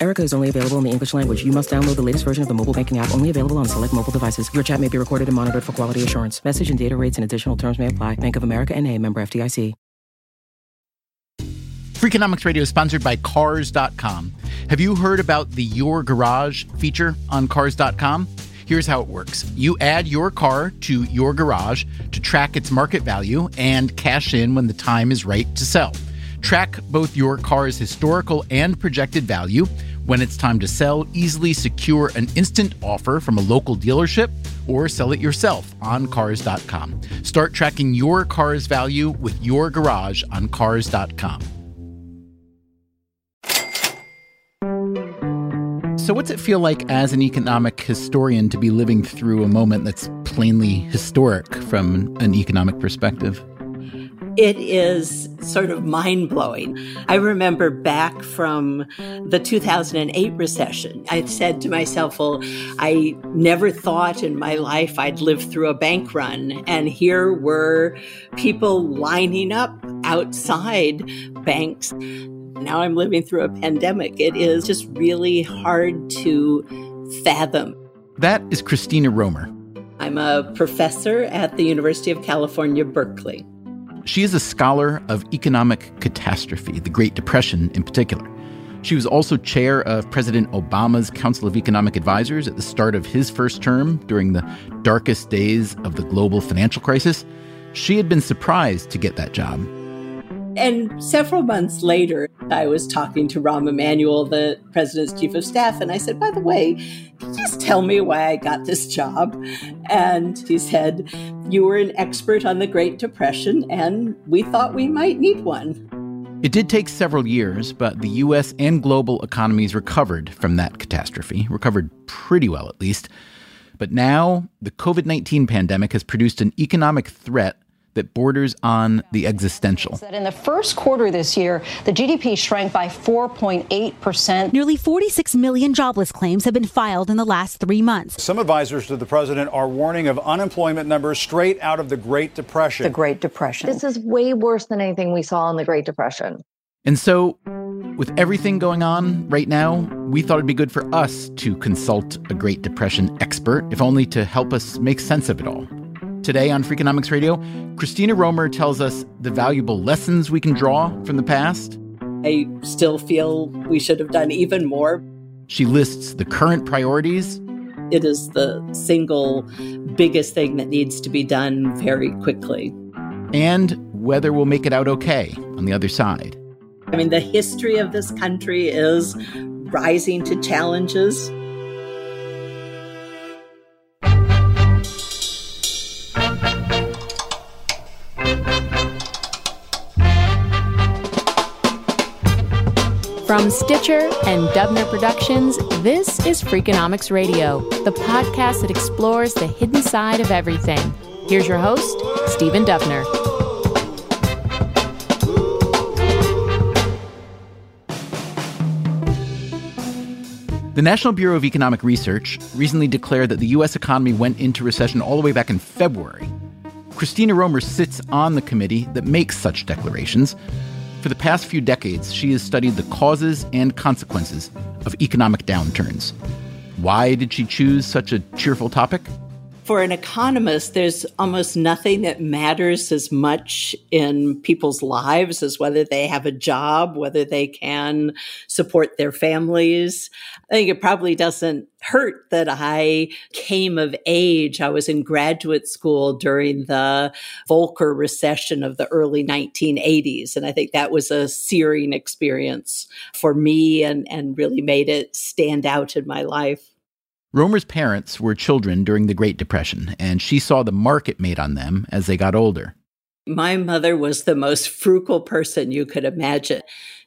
Erica is only available in the English language. You must download the latest version of the mobile banking app, only available on select mobile devices. Your chat may be recorded and monitored for quality assurance. Message and data rates and additional terms may apply. Bank of America N.A., member FDIC. Freakonomics Radio is sponsored by Cars.com. Have you heard about the Your Garage feature on Cars.com? Here's how it works. You add your car to your garage to track its market value and cash in when the time is right to sell. Track both your car's historical and projected value. When it's time to sell, easily secure an instant offer from a local dealership or sell it yourself on Cars.com. Start tracking your car's value with your garage on Cars.com. So what's it feel like as an economic historian to be living through a moment that's plainly historic from an economic perspective? It is sort of mind-blowing. I remember back from the 2008 recession, I said to myself, well, I never thought in my life I'd live through a bank run. And here were people lining up outside banks. Now I'm living through a pandemic. It is just really hard to fathom. That is Christina Romer. I'm a professor at the University of California, Berkeley. She is a scholar of economic catastrophe, the Great Depression in particular. She was also chair of President Obama's Council of Economic Advisers at the start of his first term during the darkest days of the global financial crisis. She had been surprised to get that job. And several months later, I was talking to Rahm Emanuel, the president's chief of staff, and I said, by the way, can you just tell me why I got this job? And he said, you were an expert on the Great Depression, and we thought we might need one. It did take several years, but the U.S. and global economies recovered from that catastrophe, recovered pretty well at least. But now the COVID-19 pandemic has produced an economic threat that borders on the existential. That in the first quarter this year, the GDP shrank by 4.8%. Nearly 46 million jobless claims have been filed in the last 3 months. Some advisors to the president are warning of unemployment numbers straight out of the Great Depression. The Great Depression. This is way worse than anything we saw in the Great Depression. And so, with everything going on right now, we thought it'd be good for us to consult a Great Depression expert, if only to help us make sense of it all. Today on Freakonomics Radio, Christina Romer tells us the valuable lessons we can draw from the past. I still feel we should have done even more. She lists the current priorities. It is the single biggest thing that needs to be done very quickly. And whether we'll make it out okay on the other side. I mean, the history of this country is rising to challenges. From Stitcher and Dubner Productions, this is Freakonomics Radio, the podcast that explores the hidden side of everything. Here's your host, Stephen Dubner. The National Bureau of Economic Research recently declared that the U.S. economy went into recession all the way back in February. Christina Romer sits on the committee that makes such declarations. For the past few decades, she has studied the causes and consequences of economic downturns. Why did she choose such a cheerful topic? For an economist, there's almost nothing that matters as much in people's lives as whether they have a job, whether they can support their families. I think it probably doesn't hurt that I came of age. I was in graduate school during the Volcker recession of the early 1980s. And I think that was a searing experience for me and really made it stand out in my life. Romer's parents were children during the Great Depression, and she saw the mark it made on them as they got older. My mother was the most frugal person you could imagine.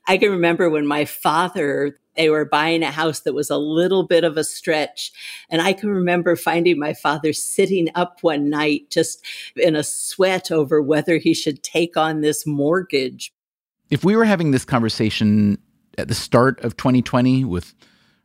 I can remember when my father They were buying a house that was a little bit of a stretch. And I can remember finding my father sitting up one night just in a sweat over whether he should take on this mortgage. If we were having this conversation at the start of 2020 with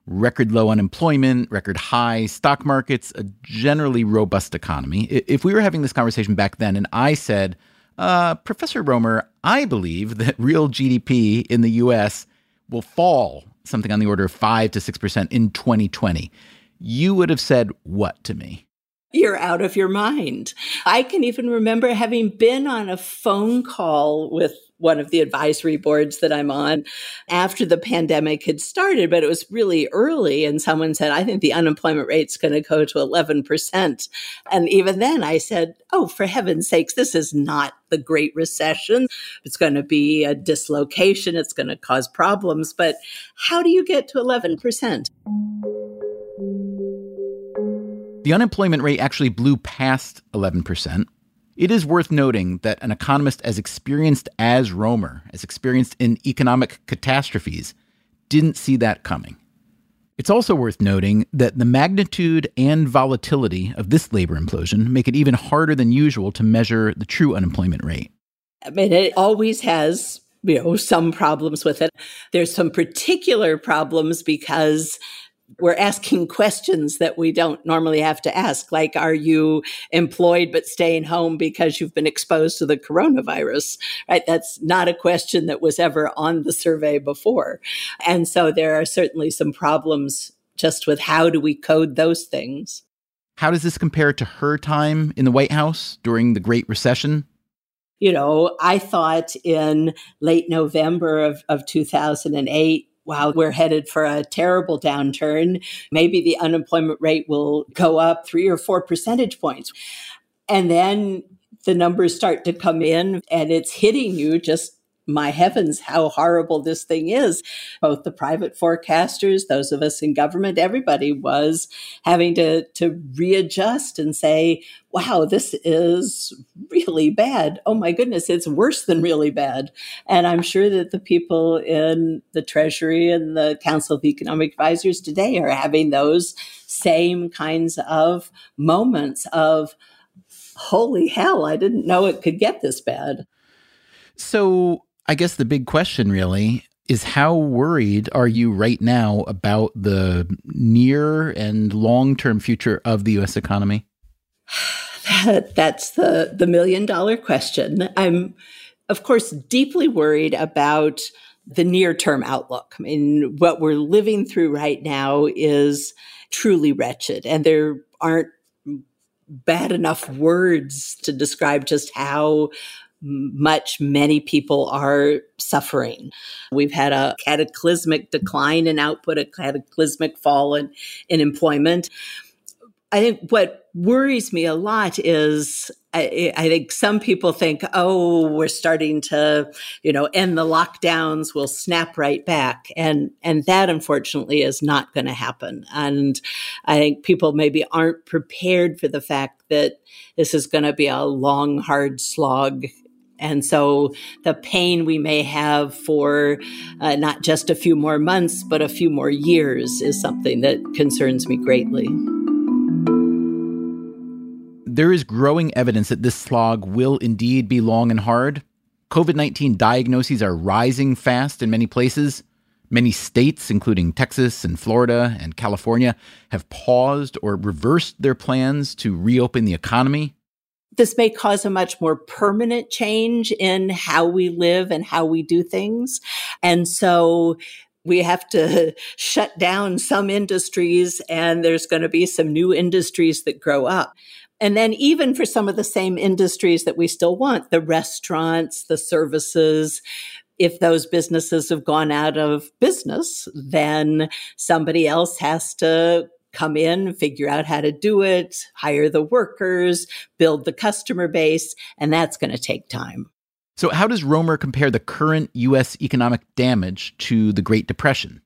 record low unemployment, record high stock markets, a generally robust economy, if we were having this conversation back then and I said, Professor Romer, I believe that real GDP in the U.S. will fall something on the order of 5 to 6% in 2020, you would have said what to me? You're out of your mind. I can even remember having been on a phone call with one of the advisory boards that I'm on after the pandemic had started, but it was really early. And someone said, I think the unemployment rate's going to go to 11%. And even then I said, oh, for heaven's sakes, this is not the Great Recession. It's going to be a dislocation. It's going to cause problems. But how do you get to 11%? The unemployment rate actually blew past 11%. It is worth noting that an economist as experienced as Romer, as experienced in economic catastrophes, didn't see that coming. It's also worth noting that the magnitude and volatility of this labor implosion make it even harder than usual to measure the true unemployment rate. I mean, it always has, some problems with it. There's some particular problems because we're asking questions that we don't normally have to ask, like, are you employed but staying home because you've been exposed to the coronavirus, right? That's not a question that was ever on the survey before. And so there are certainly some problems just with how do we code those things. How does this compare to her time in the White House during the Great Recession? I thought in late November of 2008, wow, we're headed for a terrible downturn. Maybe the unemployment rate will go up 3 or 4 percentage points. And then the numbers start to come in and it's hitting you just, my heavens, how horrible this thing is. Both the private forecasters, those of us in government, everybody was having to readjust and say, wow, this is really bad. Oh my goodness, it's worse than really bad. And I'm sure that the people in the Treasury and the Council of Economic Advisers today are having those same kinds of moments of, holy hell, I didn't know it could get this bad. So I guess the big question really is, how worried are you right now about the near and long-term future of the U.S. economy? That's the million-dollar question. I'm, of course, deeply worried about the near-term outlook. I mean, what we're living through right now is truly wretched, and there aren't bad enough words to describe just how many people are suffering. We've had a cataclysmic decline in output, a cataclysmic fall in employment. I think what worries me a lot is I think some people think, oh, we're starting to, end the lockdowns, we'll snap right back. And that, unfortunately, is not going to happen. And I think people maybe aren't prepared for the fact that this is going to be a long, hard slog. And so the pain we may have for not just a few more months, but a few more years is something that concerns me greatly. There is growing evidence that this slog will indeed be long and hard. COVID-19 diagnoses are rising fast in many places. Many states, including Texas and Florida and California, have paused or reversed their plans to reopen the economy. This may cause a much more permanent change in how we live and how we do things. And so we have to shut down some industries, and there's going to be some new industries that grow up. And then even for some of the same industries that we still want, the restaurants, the services, if those businesses have gone out of business, then somebody else has to come in, figure out how to do it, hire the workers, build the customer base, and that's going to take time. So how does Romer compare the current U.S. economic damage to the Great Depression?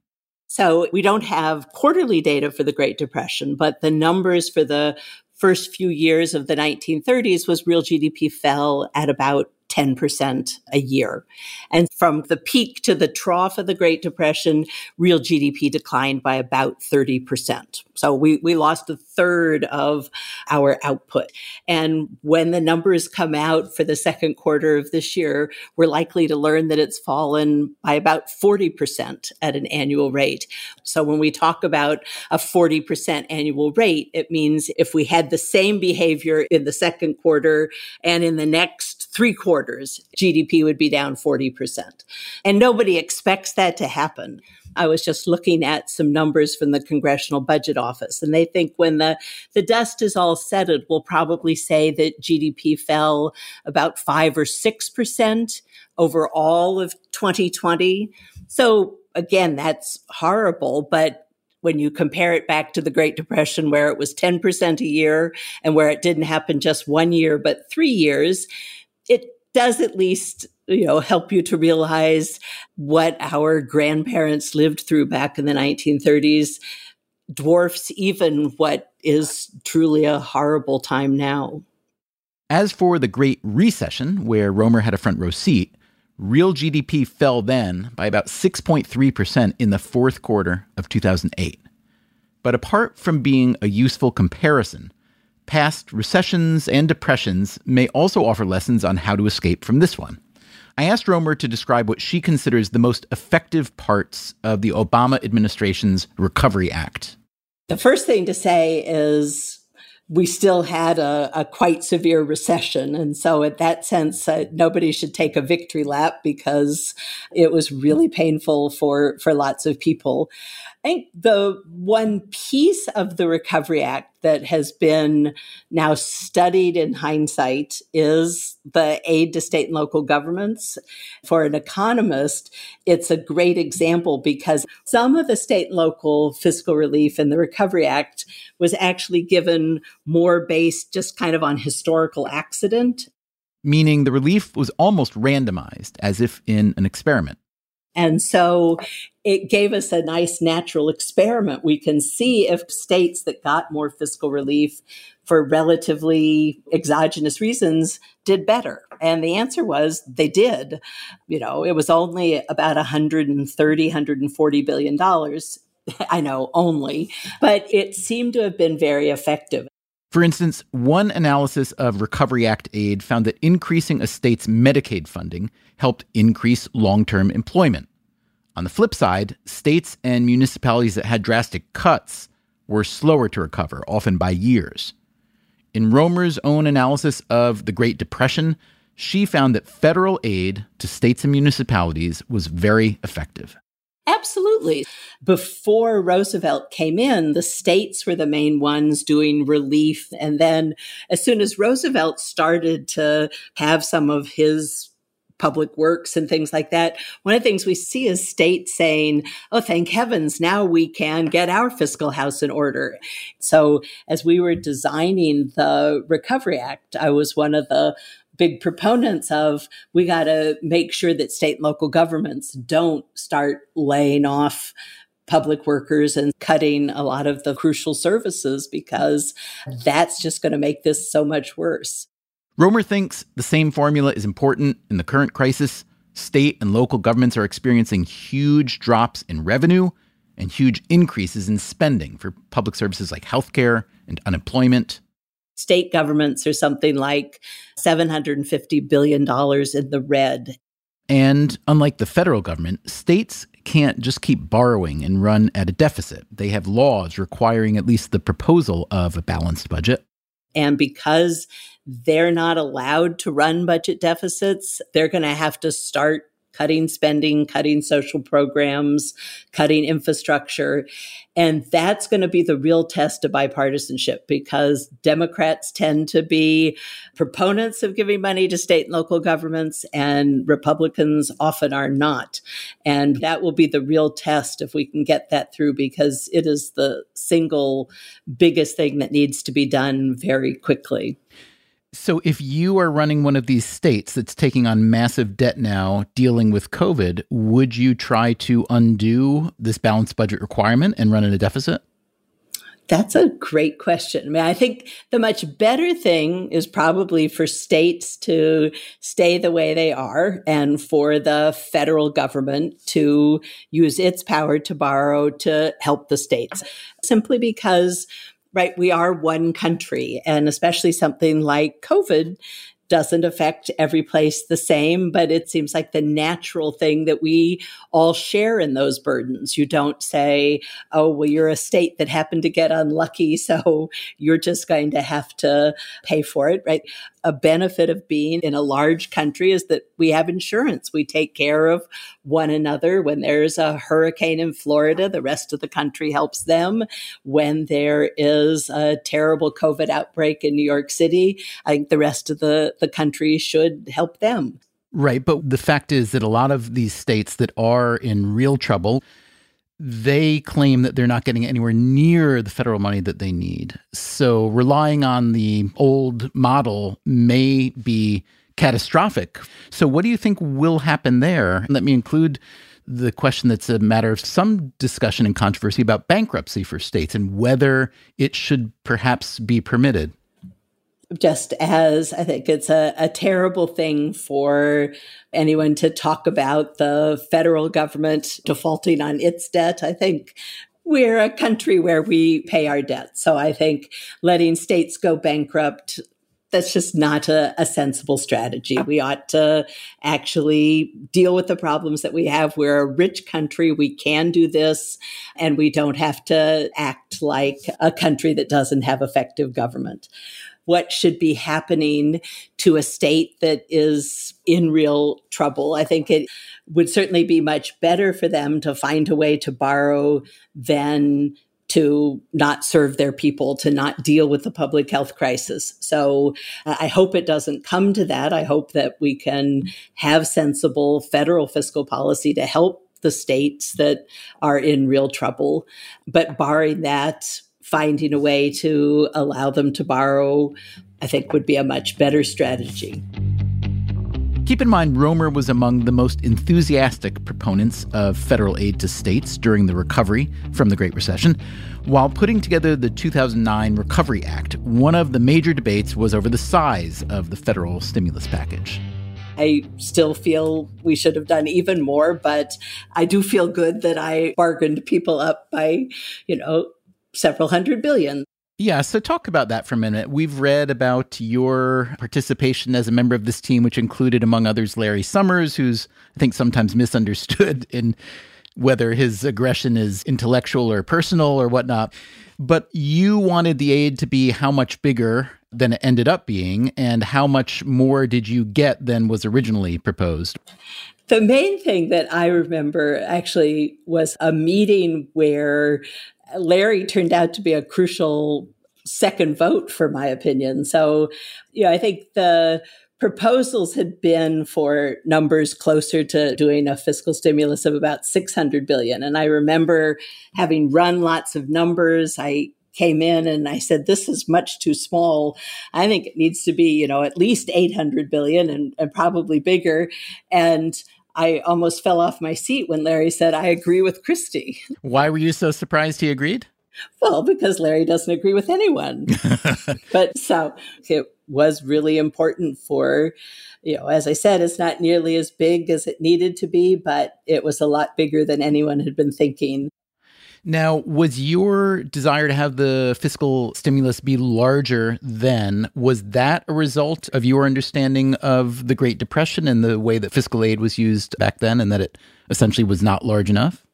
So we don't have quarterly data for the Great Depression, but the numbers for the first few years of the 1930s was real GDP fell at about 10% a year. And from the peak to the trough of the Great Depression, real GDP declined by about 30%. So we lost a third of our output. And when the numbers come out for the second quarter of this year, we're likely to learn that it's fallen by about 40% at an annual rate. So when we talk about a 40% annual rate, it means if we had the same behavior in the second quarter and in the next three quarters, GDP would be down 40%. And nobody expects that to happen. I was just looking at some numbers from the Congressional Budget Office, and they think when the dust is all settled, we'll probably say that GDP fell about 5 or 6% over all of 2020. So again, that's horrible, but when you compare it back to the Great Depression, where it was 10% a year and where it didn't happen just 1 year, but 3 years, it does at least, help you to realize what our grandparents lived through back in the 1930s dwarfs even what is truly a horrible time now. As for the Great Recession, where Romer had a front row seat, real GDP fell then by about 6.3% in the fourth quarter of 2008. But apart from being a useful comparison, past recessions and depressions may also offer lessons on how to escape from this one. I asked Romer to describe what she considers the most effective parts of the Obama administration's Recovery Act. The first thing to say is we still had a quite severe recession. And so in that sense, nobody should take a victory lap because it was really painful for lots of people. I think the one piece of the Recovery Act that has been now studied in hindsight is the aid to state and local governments. For an economist, it's a great example because some of the state and local fiscal relief in the Recovery Act was actually given more based just kind of on historical accident. Meaning the relief was almost randomized, as if in an experiment. And so it gave us a nice natural experiment. We can see if states that got more fiscal relief for relatively exogenous reasons did better. And the answer was they did. It was only about $140 billion. I know, only. But it seemed to have been very effective. For instance, one analysis of Recovery Act aid found that increasing a state's Medicaid funding helped increase long-term employment. On the flip side, states and municipalities that had drastic cuts were slower to recover, often by years. In Romer's own analysis of the Great Depression, she found that federal aid to states and municipalities was very effective. Absolutely. Before Roosevelt came in, the states were the main ones doing relief. And then as soon as Roosevelt started to have some of his public works and things like that, one of the things we see is states saying, oh, thank heavens, now we can get our fiscal house in order. So as we were designing the Recovery Act, I was one of the big proponents of, we got to make sure that state and local governments don't start laying off public workers and cutting a lot of the crucial services, because that's just going to make this so much worse. Romer thinks the same formula is important in the current crisis. State and local governments are experiencing huge drops in revenue and huge increases in spending for public services like healthcare and unemployment. State governments are something like $750 billion in the red. And unlike the federal government, states can't just keep borrowing and run at a deficit. They have laws requiring at least the proposal of a balanced budget. And because they're not allowed to run budget deficits, they're going to have to start cutting spending, cutting social programs, cutting infrastructure. And that's going to be the real test of bipartisanship, because Democrats tend to be proponents of giving money to state and local governments, and Republicans often are not. And that will be the real test if we can get that through, because it is the single biggest thing that needs to be done very quickly. So if you are running one of these states that's taking on massive debt now, dealing with COVID, would you try to undo this balanced budget requirement and run in a deficit? That's a great question. I mean, I think the much better thing is probably for states to stay the way they are and for the federal government to use its power to borrow to help the states, simply because, right, we are one country, and especially something like COVID doesn't affect every place the same, but it seems like the natural thing that we all share in those burdens. You don't say, oh, well, you're a state that happened to get unlucky, so you're just going to have to pay for it, right? A benefit of being in a large country is that we have insurance. We take care of one another. When there's a hurricane in Florida, the rest of the country helps them. When there is a terrible COVID outbreak in New York City, I think the rest of the country should help them. Right. But the fact is that a lot of these states that are in real trouble, they claim that they're not getting anywhere near the federal money that they need. So relying on the old model may be catastrophic. So what do you think will happen there? Let me include the question that's a matter of some discussion and controversy about bankruptcy for states and whether it should perhaps be permitted. Just as I think it's a terrible thing for anyone to talk about the federal government defaulting on its debt, I think we're a country where we pay our debt. So I think letting states go bankrupt, that's just not a sensible strategy. We ought to actually deal with the problems that we have. We're a rich country. We can do this, and we don't have to act like a country that doesn't have effective government. What should be happening to a state that is in real trouble? I think it would certainly be much better for them to find a way to borrow than to not serve their people, to not deal with the public health crisis. So I hope it doesn't come to that. I hope that we can have sensible federal fiscal policy to help the states that are in real trouble. But barring that, finding a way to allow them to borrow, I think, would be a much better strategy. Keep in mind, Romer was among the most enthusiastic proponents of federal aid to states during the recovery from the Great Recession. While putting together the 2009 Recovery Act, one of the major debates was over the size of the federal stimulus package. I still feel we should have done even more, but I do feel good that I bargained people up by, several hundred billion. Yeah. So talk about that for a minute. We've read about your participation as a member of this team, which included, among others, Larry Summers, who's, I think, sometimes misunderstood in whether his aggression is intellectual or personal or whatnot. But you wanted the aid to be how much bigger than it ended up being, and how much more did you get than was originally proposed? The main thing that I remember actually was a meeting where Larry turned out to be a crucial second vote, for my opinion. So, I think the proposals had been for numbers closer to doing a fiscal stimulus of about $600 billion. And I remember having run lots of numbers. I came in and I said, this is much too small. I think it needs to be, at least $800 billion and probably bigger. And I almost fell off my seat when Larry said, I agree with Christy. Why were you so surprised he agreed? Well, because Larry doesn't agree with anyone. But so it was really important for, as I said, it's not nearly as big as it needed to be, but it was a lot bigger than anyone had been thinking. Now, was your desire to have the fiscal stimulus be larger than, was that a result of your understanding of the Great Depression and the way that fiscal aid was used back then, and that it essentially was not large enough?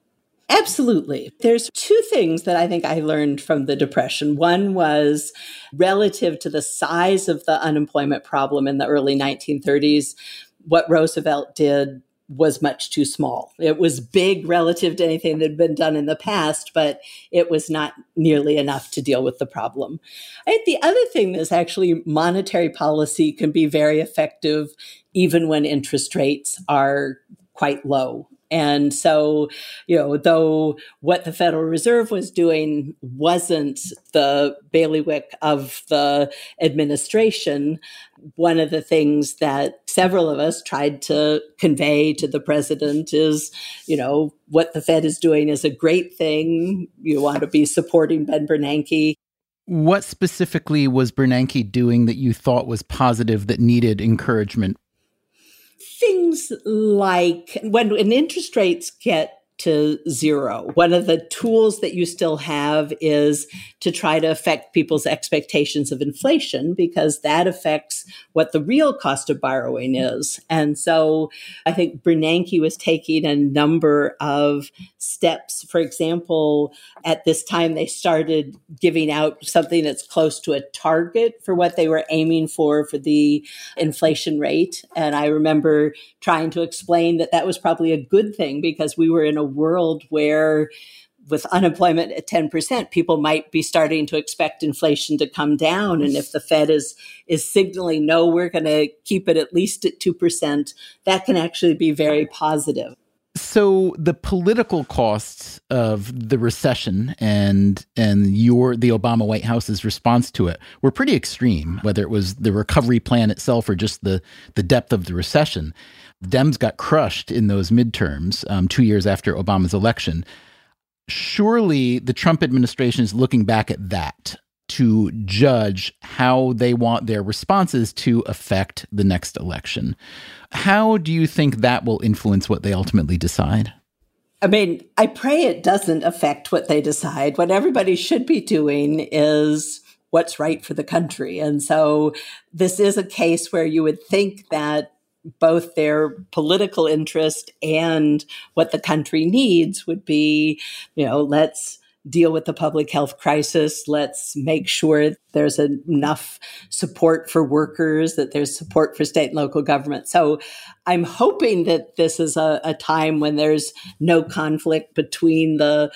Absolutely. There's two things that I think I learned from the Depression. One was relative to the size of the unemployment problem in the early 1930s, what Roosevelt did was much too small. It was big relative to anything that had been done in the past, but it was not nearly enough to deal with the problem. I think the other thing is actually monetary policy can be very effective even when interest rates are quite low. And so, you know, though what the Federal Reserve was doing wasn't the bailiwick of the administration, one of the things that several of us tried to convey to the president is, you know, what the Fed is doing is a great thing. You want to be supporting Ben Bernanke. What specifically was Bernanke doing that you thought was positive that needed encouragement? Things like when interest rates get to zero, one of the tools that you still have is to try to affect people's expectations of inflation, because that affects what the real cost of borrowing is. And so I think Bernanke was taking a number of steps. For example, at this time, they started giving out something that's close to a target for what they were aiming for the inflation rate. And I remember trying to explain that that was probably a good thing, because we were in a world where, with unemployment at 10%, people might be starting to expect inflation to come down. And if the Fed is signaling, no, we're going to keep it at least at 2%, that can actually be very positive. So the political costs of the recession and the Obama White House's response to it were pretty extreme, whether it was the recovery plan itself or just the depth of the recession. Dems got crushed in those midterms 2 years after Obama's election. Surely the Trump administration is looking back at that to judge how they want their responses to affect the next election. How do you think that will influence what they ultimately decide? I mean, I pray it doesn't affect what they decide. What everybody should be doing is what's right for the country. And so this is a case where you would think that both their political interest and what the country needs would be, you know, let's deal with the public health crisis. Let's make sure there's enough support for workers, that there's support for state and local government. So I'm hoping that this is a time when there's no conflict between the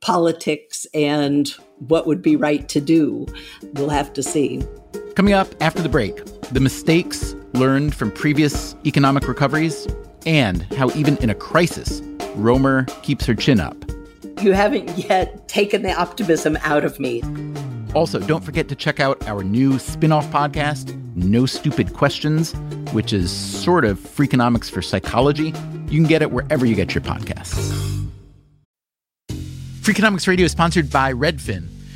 politics and what would be right to do. We'll have to see. Coming up after the break, the mistakes learned from previous economic recoveries and how even in a crisis, Romer keeps her chin up. You haven't yet taken the optimism out of me. Also, don't forget to check out our new spin-off podcast, No Stupid Questions, which is sort of Freakonomics for psychology. You can get it wherever you get your podcasts. Freakonomics Radio is sponsored by Redfin.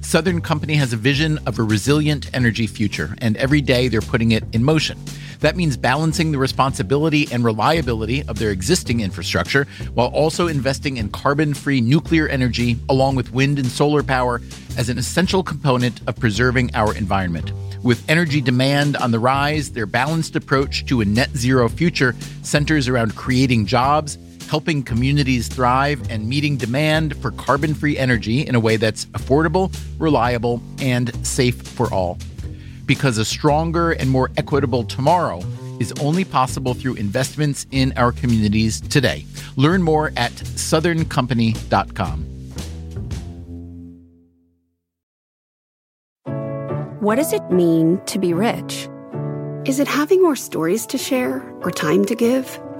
Southern Company has a vision of a resilient energy future, and every day they're putting it in motion. That means balancing the responsibility and reliability of their existing infrastructure while also investing in carbon-free nuclear energy along with wind and solar power as an essential component of preserving our environment. With energy demand on the rise, their balanced approach to a net-zero future centers around creating jobs, helping communities thrive, and meeting demand for carbon-free energy in a way that's affordable, reliable, and safe for all. Because a stronger and more equitable tomorrow is only possible through investments in our communities today. Learn more at southerncompany.com. What does it mean to be rich? Is it having more stories to share or time to give?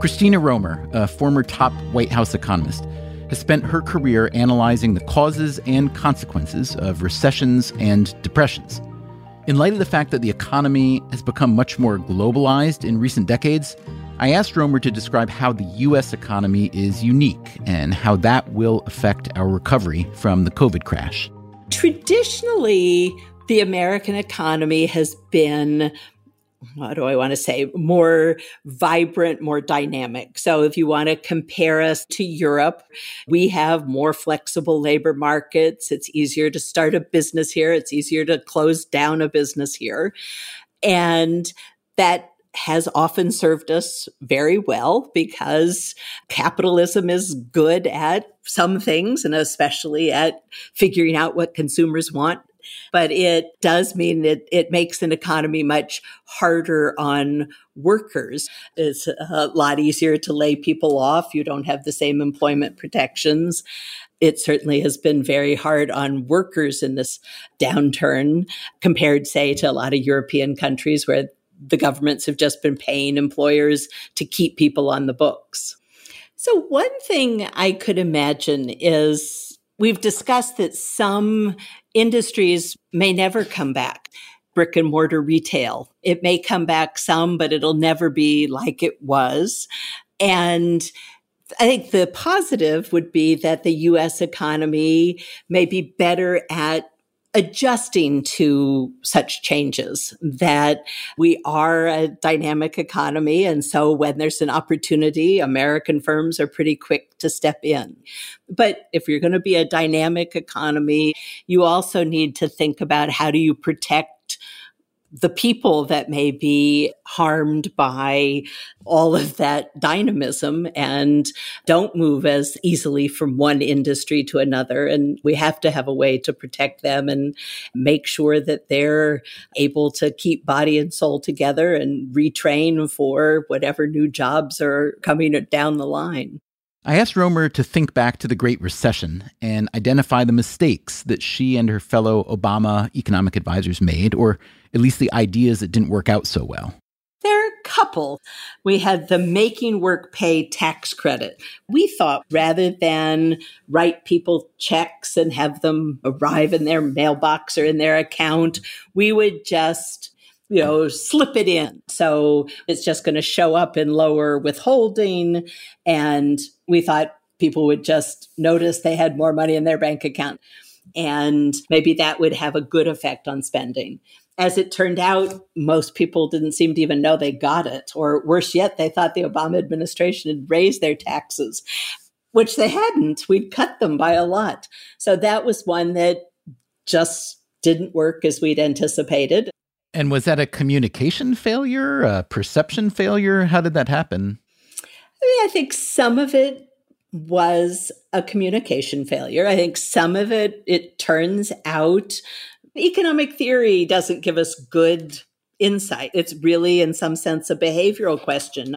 Christina Romer, a former top White House economist, has spent her career analyzing the causes and consequences of recessions and depressions. In light of the fact that the economy has become much more globalized in recent decades, I asked Romer to describe how the U.S. economy is unique and how that will affect our recovery from the COVID crash. Traditionally, the American economy has been more vibrant, more dynamic. So if you want to compare us to Europe, we have more flexible labor markets. It's easier to start a business here. It's easier to close down a business here. And that has often served us very well because capitalism is good at some things, and especially at figuring out what consumers want. But it does mean that it makes an economy much harder on workers. It's a lot easier to lay people off. You don't have the same employment protections. It certainly has been very hard on workers in this downturn compared, say, to a lot of European countries where the governments have just been paying employers to keep people on the books. So one thing I could imagine is we've discussed that some industries may never come back. Brick and mortar retail, it may come back some, but it'll never be like it was. And I think the positive would be that the U.S. economy may be better at adjusting to such changes, that we are a dynamic economy. And so when there's an opportunity, American firms are pretty quick to step in. But if you're going to be a dynamic economy, you also need to think about how do you protect the people that may be harmed by all of that dynamism and don't move as easily from one industry to another. And we have to have a way to protect them and make sure that they're able to keep body and soul together and retrain for whatever new jobs are coming down the line. I asked Romer to think back to the Great Recession and identify the mistakes that she and her fellow Obama economic advisors made, or at least the ideas that didn't work out so well. There are a couple. We had the Making Work Pay tax credit. We thought rather than write people checks and have them arrive in their mailbox or in their account, we would just slip it in. So it's just going to show up in lower withholding. And we thought people would just notice they had more money in their bank account. And maybe that would have a good effect on spending. As it turned out, most people didn't seem to even know they got it. Or worse yet, they thought the Obama administration had raised their taxes, which they hadn't. We'd cut them by a lot. So that was one that just didn't work as we'd anticipated. And was that a communication failure, a perception failure? How did that happen? I think some of it was a communication failure. I think some of it turns out, economic theory doesn't give us good insight. It's really, in some sense, a behavioral question.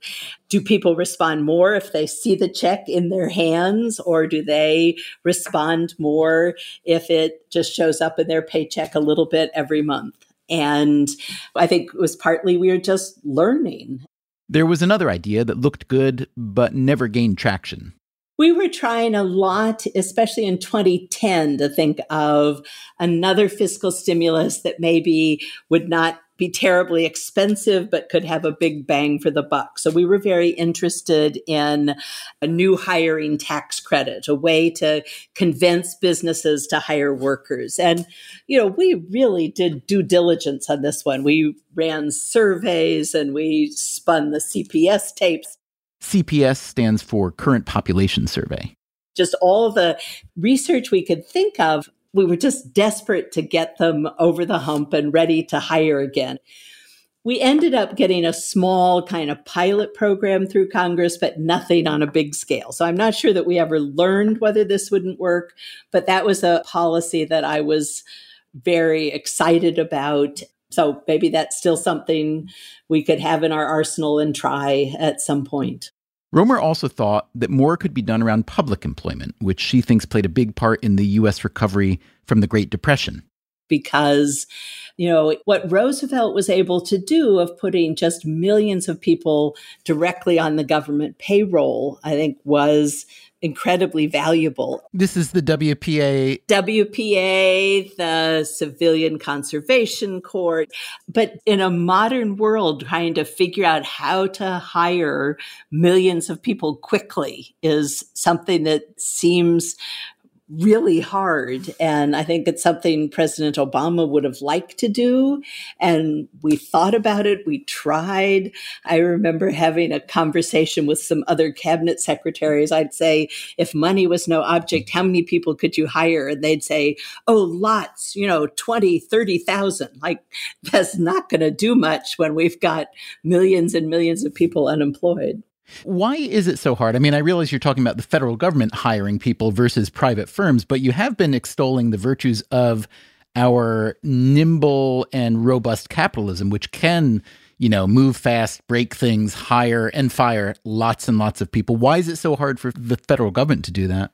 Do people respond more if they see the check in their hands, or do they respond more if it just shows up in their paycheck a little bit every month? And I think it was partly we were just learning. There was another idea that looked good, but never gained traction. We were trying a lot, especially in 2010, to think of another fiscal stimulus that maybe would not be terribly expensive, but could have a big bang for the buck. So we were very interested in a new hiring tax credit, a way to convince businesses to hire workers. And, we really did due diligence on this one. We ran surveys and we spun the CPS tapes. CPS stands for Current Population Survey. Just all the research we could think of. We were just desperate to get them over the hump and ready to hire again. We ended up getting a small kind of pilot program through Congress, but nothing on a big scale. So I'm not sure that we ever learned whether this wouldn't work, but that was a policy that I was very excited about. So maybe that's still something we could have in our arsenal and try at some point. Romer also thought that more could be done around public employment, which she thinks played a big part in the U.S. recovery from the Great Depression. Because, you know, what Roosevelt was able to do of putting just millions of people directly on the government payroll, I think, was incredibly valuable. This is the WPA. WPA, the Civilian Conservation Corps. But in a modern world, trying to figure out how to hire millions of people quickly is something that seems really hard. And I think it's something President Obama would have liked to do. And we thought about it. We tried. I remember having a conversation with some other cabinet secretaries. I'd say, if money was no object, how many people could you hire? And they'd say, oh, lots, 20, 30,000. Like, that's not going to do much when we've got millions and millions of people unemployed. Why is it so hard? I mean, I realize you're talking about the federal government hiring people versus private firms, but you have been extolling the virtues of our nimble and robust capitalism, which can, move fast, break things, hire and fire lots and lots of people. Why is it so hard for the federal government to do that?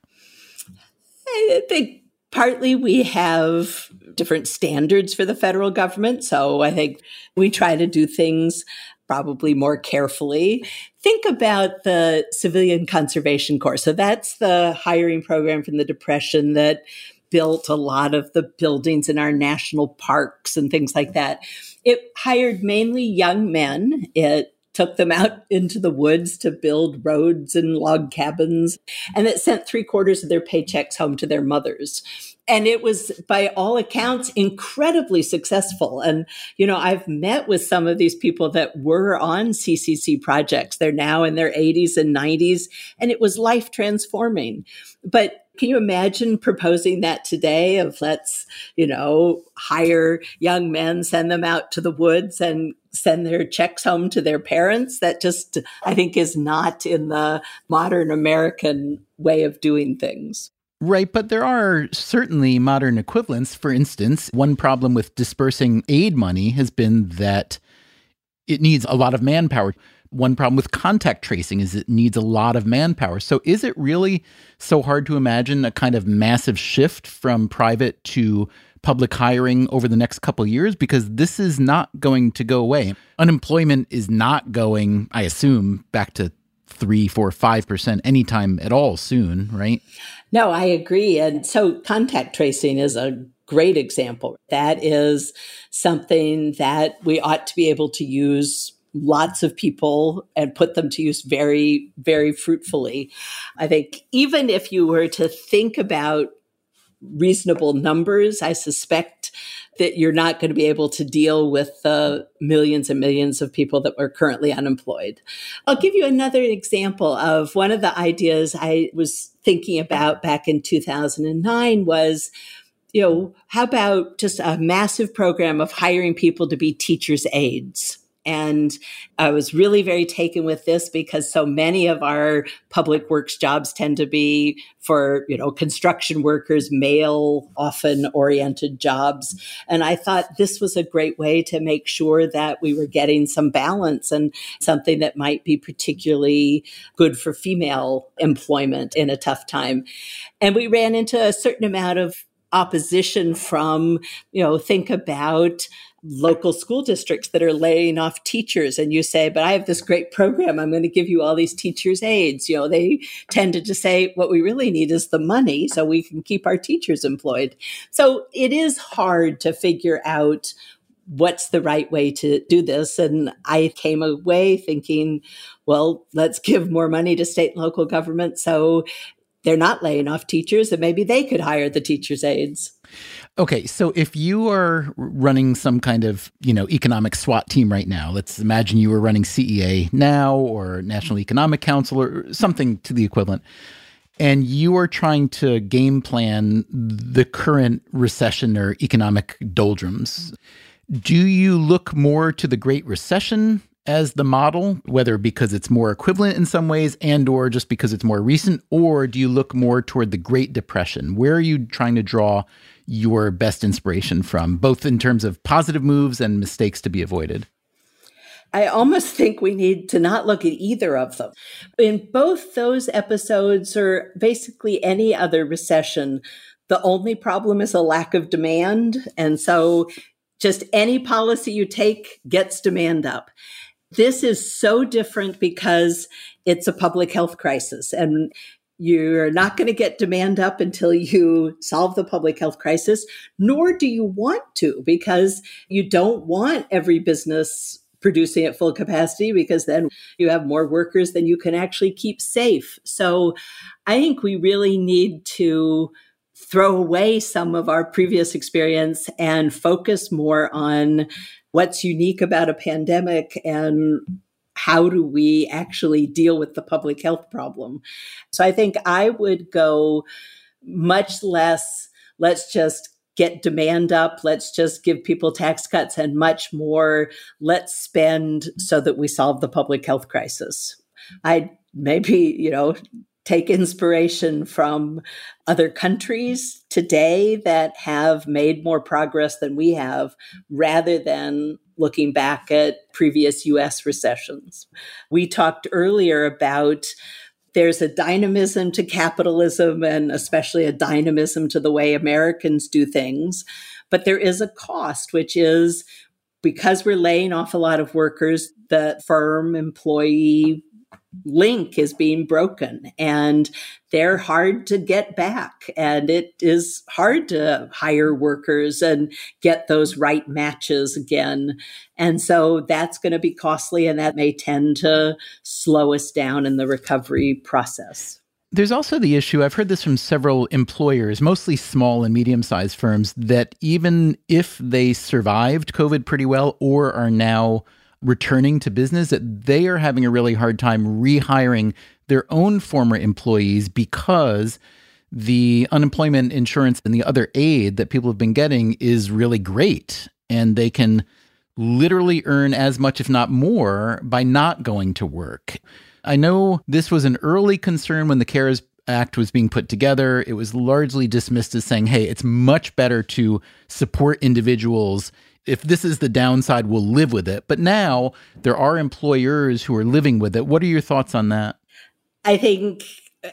I think partly we have different standards for the federal government. So I think we try to do things probably more carefully. Think about the Civilian Conservation Corps. So that's the hiring program from the Depression that built a lot of the buildings in our national parks and things like that. It hired mainly young men. It took them out into the woods to build roads and log cabins, and it sent 3/4 of their paychecks home to their mothers. And it was, by all accounts, incredibly successful. And, I've met with some of these people that were on CCC projects. They're now in their 80s and 90s, and it was life transforming. But can you imagine proposing that today of let's, hire young men, send them out to the woods and send their checks home to their parents? That just, I think, is not in the modern American way of doing things. Right. But there are certainly modern equivalents. For instance, one problem with dispersing aid money has been that it needs a lot of manpower. One problem with contact tracing is it needs a lot of manpower. So is it really so hard to imagine a kind of massive shift from private to public hiring over the next couple of years? Because this is not going to go away. Unemployment is not going, I assume, back to 3%, 4%, 5% anytime at all soon, right? No, I agree. And so contact tracing is a great example. That is something that we ought to be able to use lots of people and put them to use very, very fruitfully. I think even if you were to think about reasonable numbers, I suspect that you're not going to be able to deal with the millions and millions of people that are currently unemployed. I'll give you another example of one of the ideas I was thinking about back in 2009 was, how about just a massive program of hiring people to be teachers' aides? And I was really very taken with this because so many of our public works jobs tend to be for, construction workers, male, often oriented jobs. And I thought this was a great way to make sure that we were getting some balance and something that might be particularly good for female employment in a tough time. And we ran into a certain amount of opposition from, think about local school districts that are laying off teachers. And you say, but I have this great program. I'm going to give you all these teachers' aides. They tended to say what we really need is the money so we can keep our teachers employed. So it is hard to figure out what's the right way to do this. And I came away thinking, well, let's give more money to state and local government so they're not laying off teachers, and maybe they could hire the teachers' aides. Okay, so if you are running some kind of, economic SWAT team right now, let's imagine you were running CEA now or National Economic Council or something to the equivalent, and you are trying to game plan the current recession or economic doldrums, do you look more to the Great Recession as the model, whether because it's more equivalent in some ways and or just because it's more recent, or do you look more toward the Great Depression? Where are you trying to draw your best inspiration from, both in terms of positive moves and mistakes to be avoided? I almost think we need to not look at either of them. In both those episodes, or basically any other recession, the only problem is a lack of demand. And so just any policy you take gets demand up. This is so different because it's a public health crisis, and you're not going to get demand up until you solve the public health crisis, nor do you want to, because you don't want every business producing at full capacity, because then you have more workers than you can actually keep safe. So I think we really need to throw away some of our previous experience and focus more on what's unique about a pandemic and how do we actually deal with the public health problem. So I think I would go much less, let's just get demand up, let's just give people tax cuts, and much more, let's spend so that we solve the public health crisis. I'd maybe, take inspiration from other countries today that have made more progress than we have, rather than looking back at previous U.S. recessions. We talked earlier about there's a dynamism to capitalism, and especially a dynamism to the way Americans do things. But there is a cost, which is because we're laying off a lot of workers, the firm employee link is being broken, and they're hard to get back. And it is hard to hire workers and get those right matches again. And so that's going to be costly, and that may tend to slow us down in the recovery process. There's also the issue, I've heard this from several employers, mostly small and medium-sized firms, that even if they survived COVID pretty well or are now returning to business, that they are having a really hard time rehiring their own former employees, because the unemployment insurance and the other aid that people have been getting is really great. And they can literally earn as much, if not more, by not going to work. I know this was an early concern when the CARES Act was being put together. It was largely dismissed as saying, hey, it's much better to support individuals. If this is the downside, we'll live with it. But now there are employers who are living with it. What are your thoughts on that? I think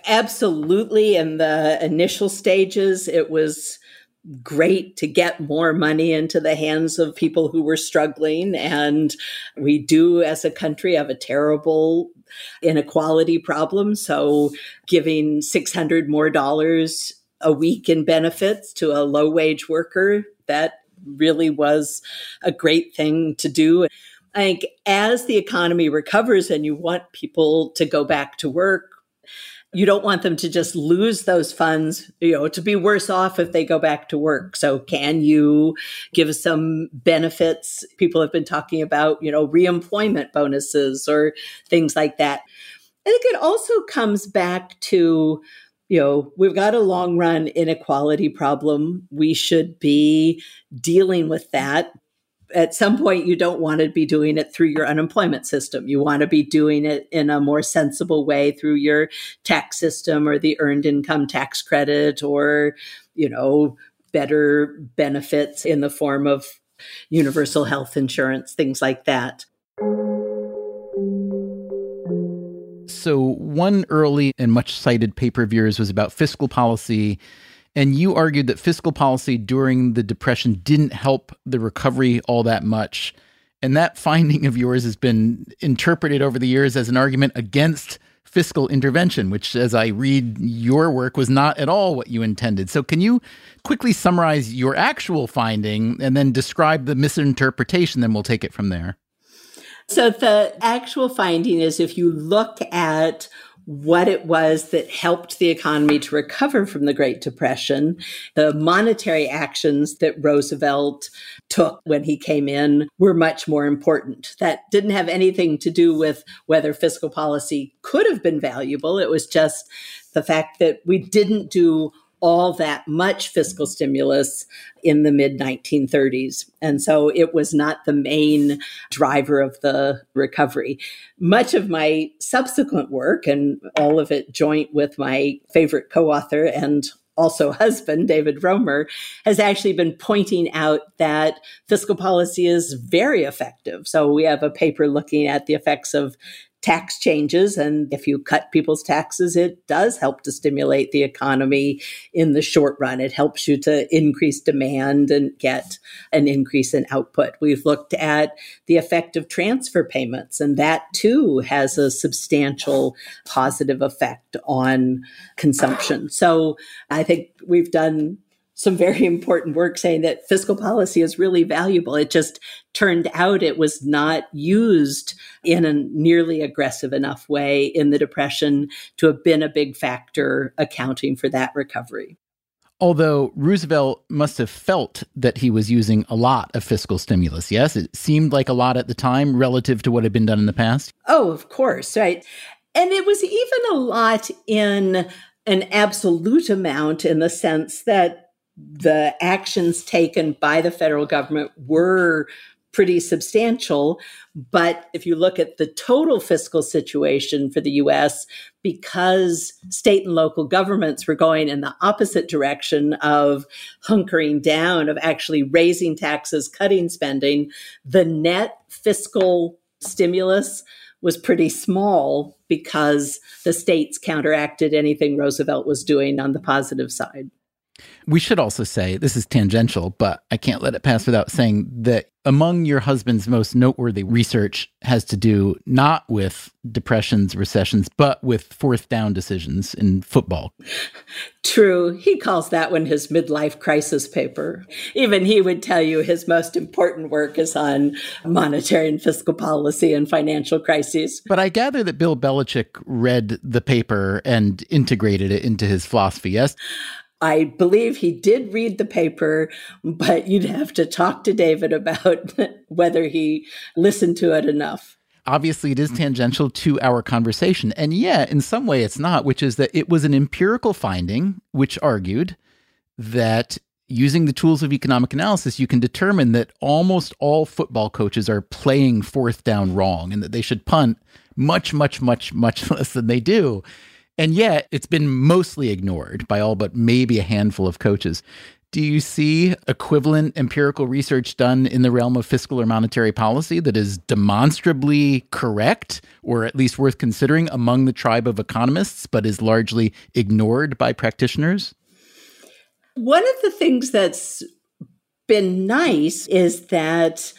absolutely in the initial stages, it was great to get more money into the hands of people who were struggling. And we do, as a country, have a terrible inequality problem. So giving $600 more a week in benefits to a low-wage worker, that really was a great thing to do. I think as the economy recovers and you want people to go back to work, you don't want them to just lose those funds, to be worse off if they go back to work. So can you give some benefits? People have been talking about, reemployment bonuses or things like that. I think it also comes back to, we've got a long run inequality problem. We should be dealing with that. At some point, you don't want to be doing it through your unemployment system. You want to be doing it in a more sensible way through your tax system or the earned income tax credit or, better benefits in the form of universal health insurance, things like that. So one early and much cited paper of yours was about fiscal policy, and you argued that fiscal policy during the Depression didn't help the recovery all that much. And that finding of yours has been interpreted over the years as an argument against fiscal intervention, which, as I read your work, was not at all what you intended. So can you quickly summarize your actual finding and then describe the misinterpretation, then we'll take it from there? So the actual finding is, if you look at what it was that helped the economy to recover from the Great Depression, the monetary actions that Roosevelt took when he came in were much more important. That didn't have anything to do with whether fiscal policy could have been valuable. It was just the fact that we didn't do all that much fiscal stimulus in the mid-1930s. And so it was not the main driver of the recovery. Much of my subsequent work, and all of it joint with my favorite co-author and also husband, David Romer, has actually been pointing out that fiscal policy is very effective. So we have a paper looking at the effects of tax changes. And if you cut people's taxes, it does help to stimulate the economy in the short run. It helps you to increase demand and get an increase in output. We've looked at the effect of transfer payments, and that too has a substantial positive effect on consumption. So I think we've done some very important work saying that fiscal policy is really valuable. It just turned out it was not used in a nearly aggressive enough way in the Depression to have been a big factor accounting for that recovery. Although Roosevelt must have felt that he was using a lot of fiscal stimulus, yes? It seemed like a lot at the time relative to what had been done in the past. Oh, of course, right. And it was even a lot in an absolute amount in the sense that the actions taken by the federal government were pretty substantial. But if you look at the total fiscal situation for the U.S., because state and local governments were going in the opposite direction of hunkering down, of actually raising taxes, cutting spending, the net fiscal stimulus was pretty small because the states counteracted anything Roosevelt was doing on the positive side. We should also say, this is tangential, but I can't let it pass without saying that among your husband's most noteworthy research has to do not with depressions, recessions, but with fourth down decisions in football. True. He calls that one his midlife crisis paper. Even he would tell you his most important work is on monetary and fiscal policy and financial crises. But I gather that Bill Belichick read the paper and integrated it into his philosophy, yes? I believe he did read the paper, but you'd have to talk to David about whether he listened to it enough. Obviously, it is tangential to our conversation. And yeah, in some way it's not, which is that it was an empirical finding which argued that using the tools of economic analysis, you can determine that almost all football coaches are playing fourth down wrong and that they should punt much, much, much, much less than they do. And yet it's been mostly ignored by all but maybe a handful of coaches. Do you see equivalent empirical research done in the realm of fiscal or monetary policy that is demonstrably correct, or at least worth considering among the tribe of economists, but is largely ignored by practitioners? One of the things that's been nice is that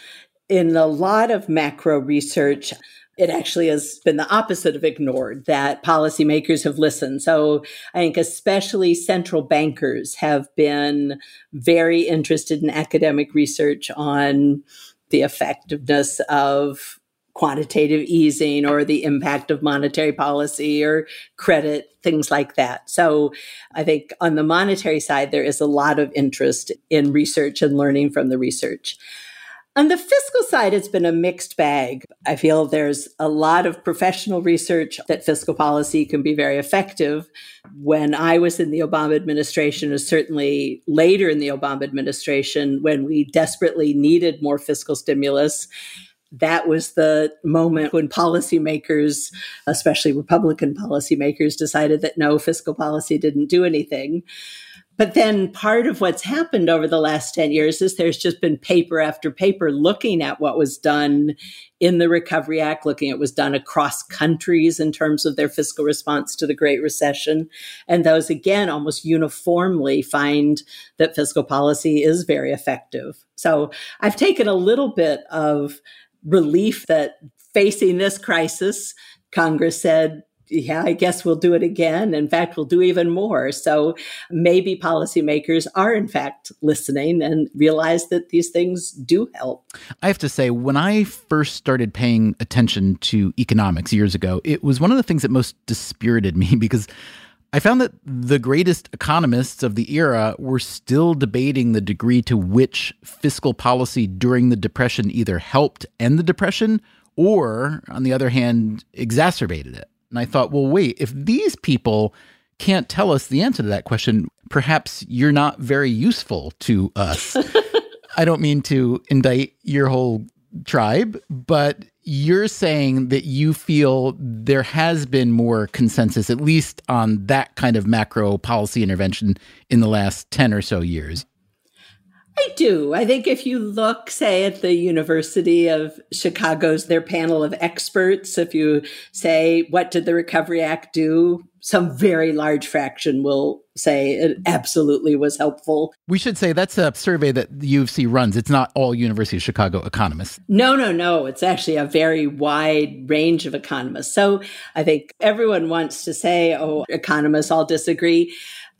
in a lot of macro research, it actually has been the opposite of ignored, that policymakers have listened. So I think especially central bankers have been very interested in academic research on the effectiveness of quantitative easing or the impact of monetary policy or credit, things like that. So I think on the monetary side, there is a lot of interest in research and learning from the research. On the fiscal side, it's been a mixed bag. I feel there's a lot of professional research that fiscal policy can be very effective. When I was in the Obama administration, or certainly later in the Obama administration, when we desperately needed more fiscal stimulus, that was the moment when policymakers, especially Republican policymakers, decided that no, fiscal policy didn't do anything. But then part of what's happened over the last 10 years is there's just been paper after paper looking at what was done in the Recovery Act, looking at what was done across countries in terms of their fiscal response to the Great Recession. And those, again, almost uniformly find that fiscal policy is very effective. So I've taken a little bit of relief that facing this crisis, Congress said, yeah, I guess we'll do it again. In fact, we'll do even more. So maybe policymakers are, in fact, listening and realize that these things do help. I have to say, when I first started paying attention to economics years ago, it was one of the things that most dispirited me because I found that the greatest economists of the era were still debating the degree to which fiscal policy during the Depression either helped end the Depression or, on the other hand, exacerbated it. And I thought, well, wait, if these people can't tell us the answer to that question, perhaps you're not very useful to us. I don't mean to indict your whole tribe, but you're saying that you feel there has been more consensus, at least on that kind of macro policy intervention in the last 10 or so years. I do. I think if you look, say, at the University of Chicago's, their panel of experts, if you say, what did the Recovery Act do? Some very large fraction will say it absolutely was helpful. We should say that's a survey that the U of C runs. It's not all University of Chicago economists. No. It's actually a very wide range of economists. So I think everyone wants to say, oh, economists all disagree.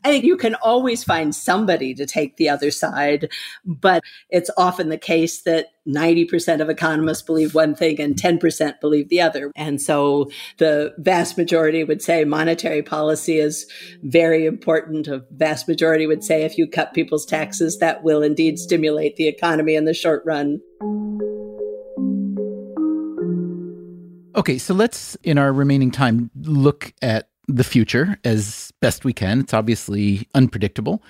I think you can always find somebody to take the other side, but it's often the case that 90% of economists believe one thing and 10% believe the other. And so the vast majority would say monetary policy is very important. A vast majority would say if you cut people's taxes, that will indeed stimulate the economy in the short run. Okay, so let's, in our remaining time, look at the future as best we can. It's obviously unpredictable.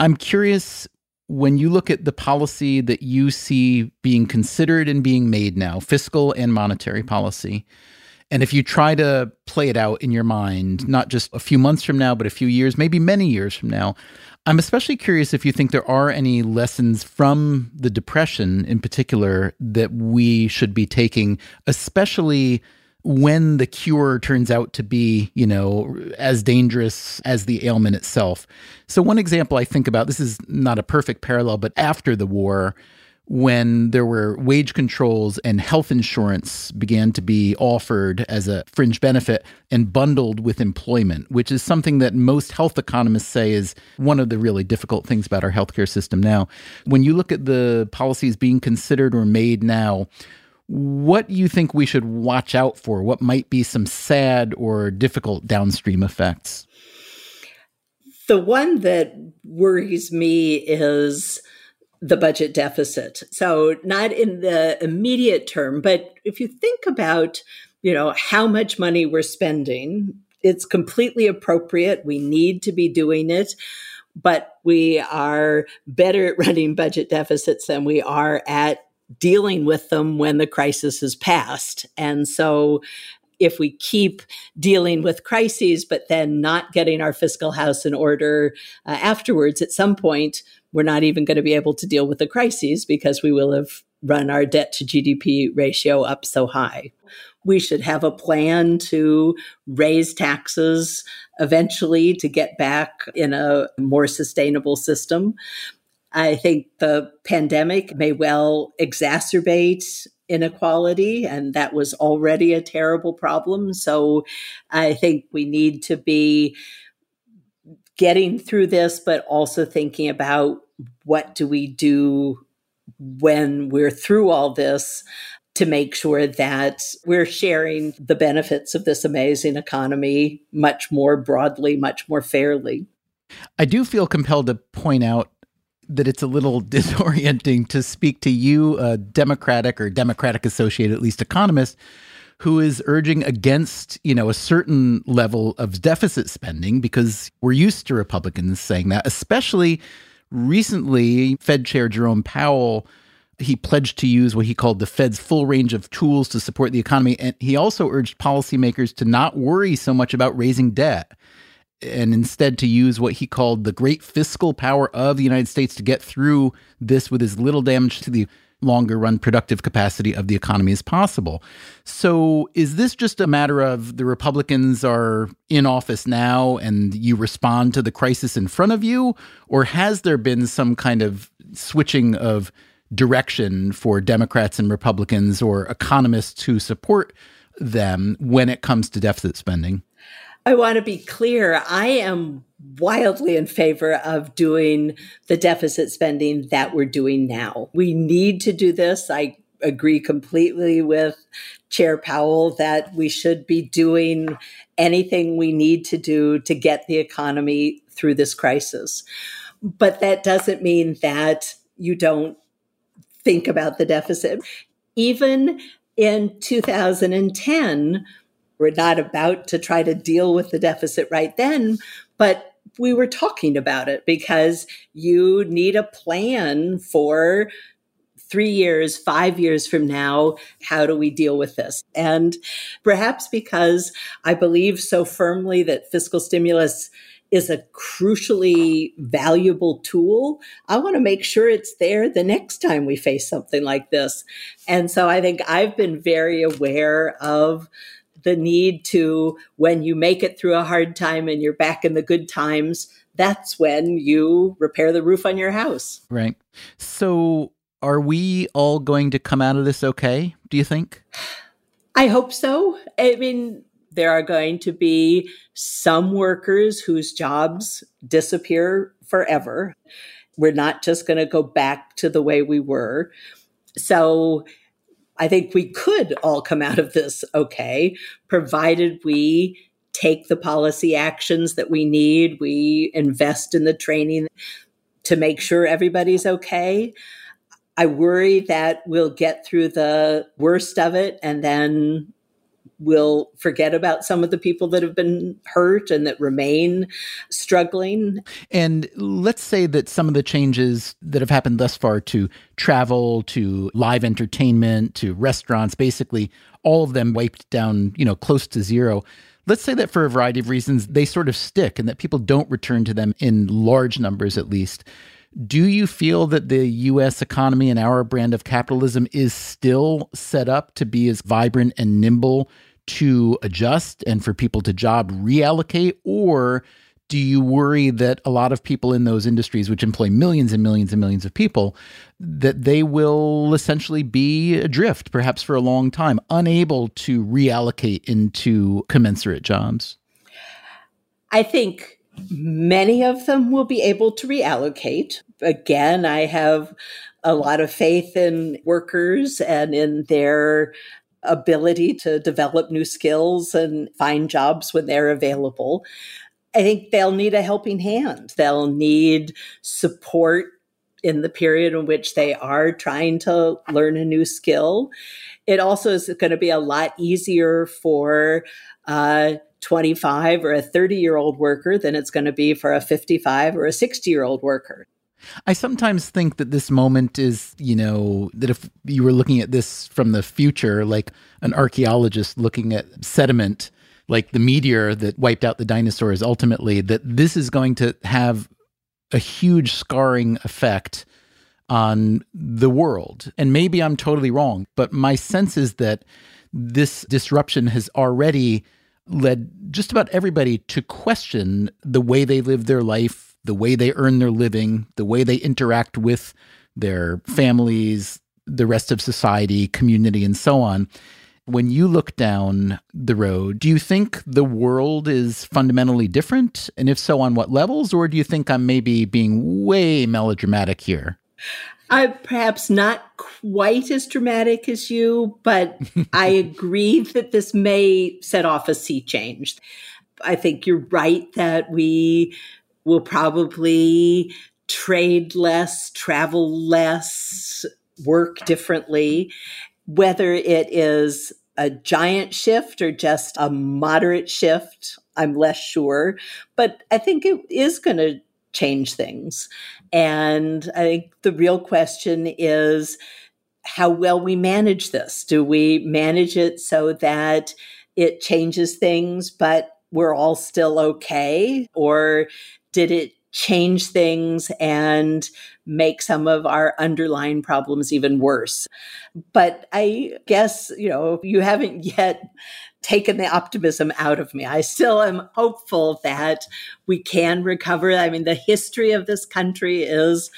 I'm curious, when you look at the policy that you see being considered and being made now, fiscal and monetary policy, and if you try to play it out in your mind, not just a few months from now, but a few years, maybe many years from now, I'm especially curious if you think there are any lessons from the Depression in particular that we should be taking, especially when the cure turns out to be, you know, as dangerous as the ailment itself. So one example I think about, this is not a perfect parallel, but after the war, when there were wage controls and health insurance began to be offered as a fringe benefit and bundled with employment, which is something that most health economists say is one of the really difficult things about our healthcare system now. When you look at the policies being considered or made now, what do you think we should watch out for? What might be some sad or difficult downstream effects? The one that worries me is the budget deficit. So not in the immediate term, but if you think about, you know, how much money we're spending, it's completely appropriate. We need to be doing it. But we are better at running budget deficits than we are at dealing with them when the crisis is past. And so if we keep dealing with crises, but then not getting our fiscal house in order afterwards, at some point, we're not even going to be able to deal with the crises because we will have run our debt to GDP ratio up so high. We should have a plan to raise taxes eventually to get back in a more sustainable system. I think the pandemic may well exacerbate inequality, and that was already a terrible problem. So I think we need to be getting through this, but also thinking about what do we do when we're through all this to make sure that we're sharing the benefits of this amazing economy much more broadly, much more fairly. I do feel compelled to point out that it's a little disorienting to speak to you, a Democratic or Democratic-associated, at least, economist, who is urging against, you know, a certain level of deficit spending, because we're used to Republicans saying that. Especially recently, Fed Chair Jerome Powell, he pledged to use what he called the Fed's full range of tools to support the economy. And he also urged policymakers to not worry so much about raising debt, and instead to use what he called the great fiscal power of the United States to get through this with as little damage to the longer run productive capacity of the economy as possible. So is this just a matter of the Republicans are in office now and you respond to the crisis in front of you? Or has there been some kind of switching of direction for Democrats and Republicans or economists who support them when it comes to deficit spending? I want to be clear. I am wildly in favor of doing the deficit spending that we're doing now. We need to do this. I agree completely with Chair Powell that we should be doing anything we need to do to get the economy through this crisis. But that doesn't mean that you don't think about the deficit. Even in 2010, we're not about to try to deal with the deficit right then, but we were talking about it because you need a plan for 3 years, 5 years from now, how do we deal with this? And perhaps because I believe so firmly that fiscal stimulus is a crucially valuable tool, I want to make sure it's there the next time we face something like this. And so I think I've been very aware of the need to, when you make it through a hard time and you're back in the good times, that's when you repair the roof on your house. Right. So are we all going to come out of this okay, do you think? I hope so. I mean, there are going to be some workers whose jobs disappear forever. We're not just going to go back to the way we were. So I think we could all come out of this okay, provided we take the policy actions that we need, we invest in the training to make sure everybody's okay. I worry that we'll get through the worst of it and then we'll forget about some of the people that have been hurt and that remain struggling. And let's say that some of the changes that have happened thus far to travel, to live entertainment, to restaurants, basically all of them wiped down, close to zero. Let's say that for a variety of reasons, they sort of stick and that people don't return to them in large numbers, at least. Do you feel that the U.S. economy and our brand of capitalism is still set up to be as vibrant and nimble to adjust and for people to job reallocate? Or do you worry that a lot of people in those industries, which employ millions and millions and millions of people, that they will essentially be adrift, perhaps for a long time, unable to reallocate into commensurate jobs? I think many of them will be able to reallocate. Again, I have a lot of faith in workers and in their ability to develop new skills and find jobs when they're available. I think they'll need a helping hand. They'll need support in the period in which they are trying to learn a new skill. It also is going to be a lot easier for 25 or a 30-year-old worker than it's going to be for a 55 or a 60-year-old worker. I sometimes think that this moment is, that if you were looking at this from the future, like an archaeologist looking at sediment, like the meteor that wiped out the dinosaurs ultimately, that this is going to have a huge scarring effect on the world. And maybe I'm totally wrong, but my sense is that this disruption has already led just about everybody to question the way they live their life, the way they earn their living, the way they interact with their families, the rest of society, community, and so on. When you look down the road, do you think the world is fundamentally different? And if so, on what levels? Or do you think I'm maybe being way melodramatic here? I'm perhaps not quite as dramatic as you, but I agree that this may set off a sea change. I think you're right that we will probably trade less, travel less, work differently, whether it is a giant shift or just a moderate shift, I'm less sure. But I think it is going to change things. And I think the real question is how well we manage this. Do we manage it so that it changes things, but we're all still okay? Or did it change things and make some of our underlying problems even worse? But I guess, you haven't yet taken the optimism out of me. I still am hopeful that we can recover. I mean, the history of this country is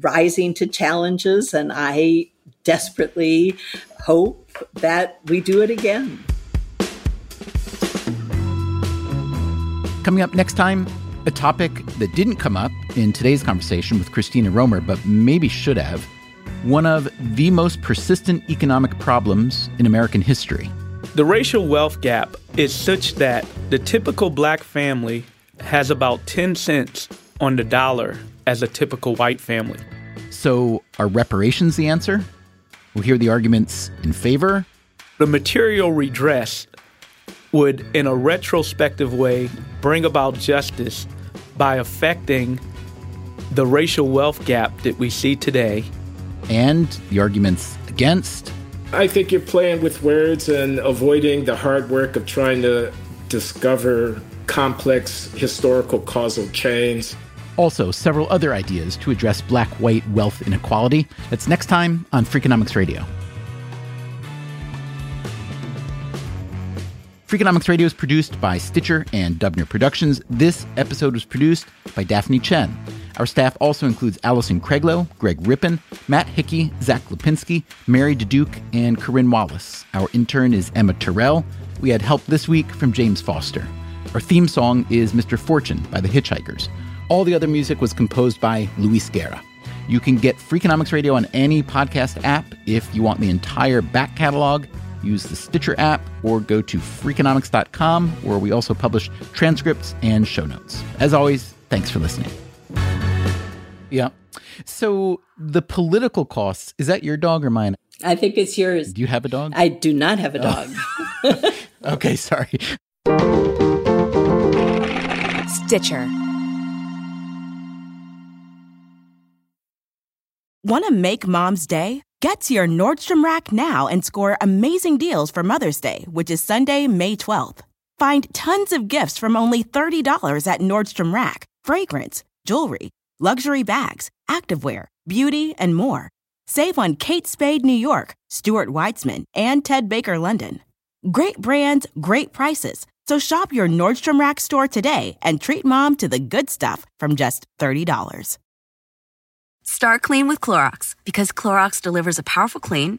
rising to challenges, and I desperately hope that we do it again. Coming up next time, a topic that didn't come up in today's conversation with Christina Romer, but maybe should have, one of the most persistent economic problems in American history. The racial wealth gap is such that the typical black family has about 10 cents on the dollar as a typical white family. So are reparations the answer? We'll hear the arguments in favor. The material redress would, in a retrospective way, bring about justice by affecting the racial wealth gap that we see today and the arguments against. I think you're playing with words and avoiding the hard work of trying to discover complex historical causal chains. Also, several other ideas to address black-white wealth inequality. That's next time on Freakonomics Radio. Freakonomics Radio is produced by Stitcher and Dubner Productions. This episode was produced by Daphne Chen. Our staff also includes Allison Craiglow, Greg Rippin, Matt Hickey, Zach Lipinski, Mary DeDuke, and Corinne Wallace. Our intern is Emma Terrell. We had help this week from James Foster. Our theme song is Mr. Fortune by The Hitchhikers. All the other music was composed by Luis Guerra. You can get Freakonomics Radio on any podcast app. If you want the entire back catalog, use the Stitcher app or go to Freakonomics.com, where we also publish transcripts and show notes. As always, thanks for listening. Yeah. So the political costs, is that your dog or mine? I think it's yours. Do you have a dog? I do not have a dog. Oh. Okay, sorry. Stitcher. Want to make Mom's day? Get to your Nordstrom Rack now and score amazing deals for Mother's Day, which is Sunday, May 12th. Find tons of gifts from only $30 at Nordstrom Rack. Fragrance, jewelry, luxury bags, activewear, beauty, and more. Save on Kate Spade New York, Stuart Weitzman, and Ted Baker London. Great brands, great prices. So shop your Nordstrom Rack store today and treat Mom to the good stuff from just $30. Start clean with Clorox, because Clorox delivers a powerful clean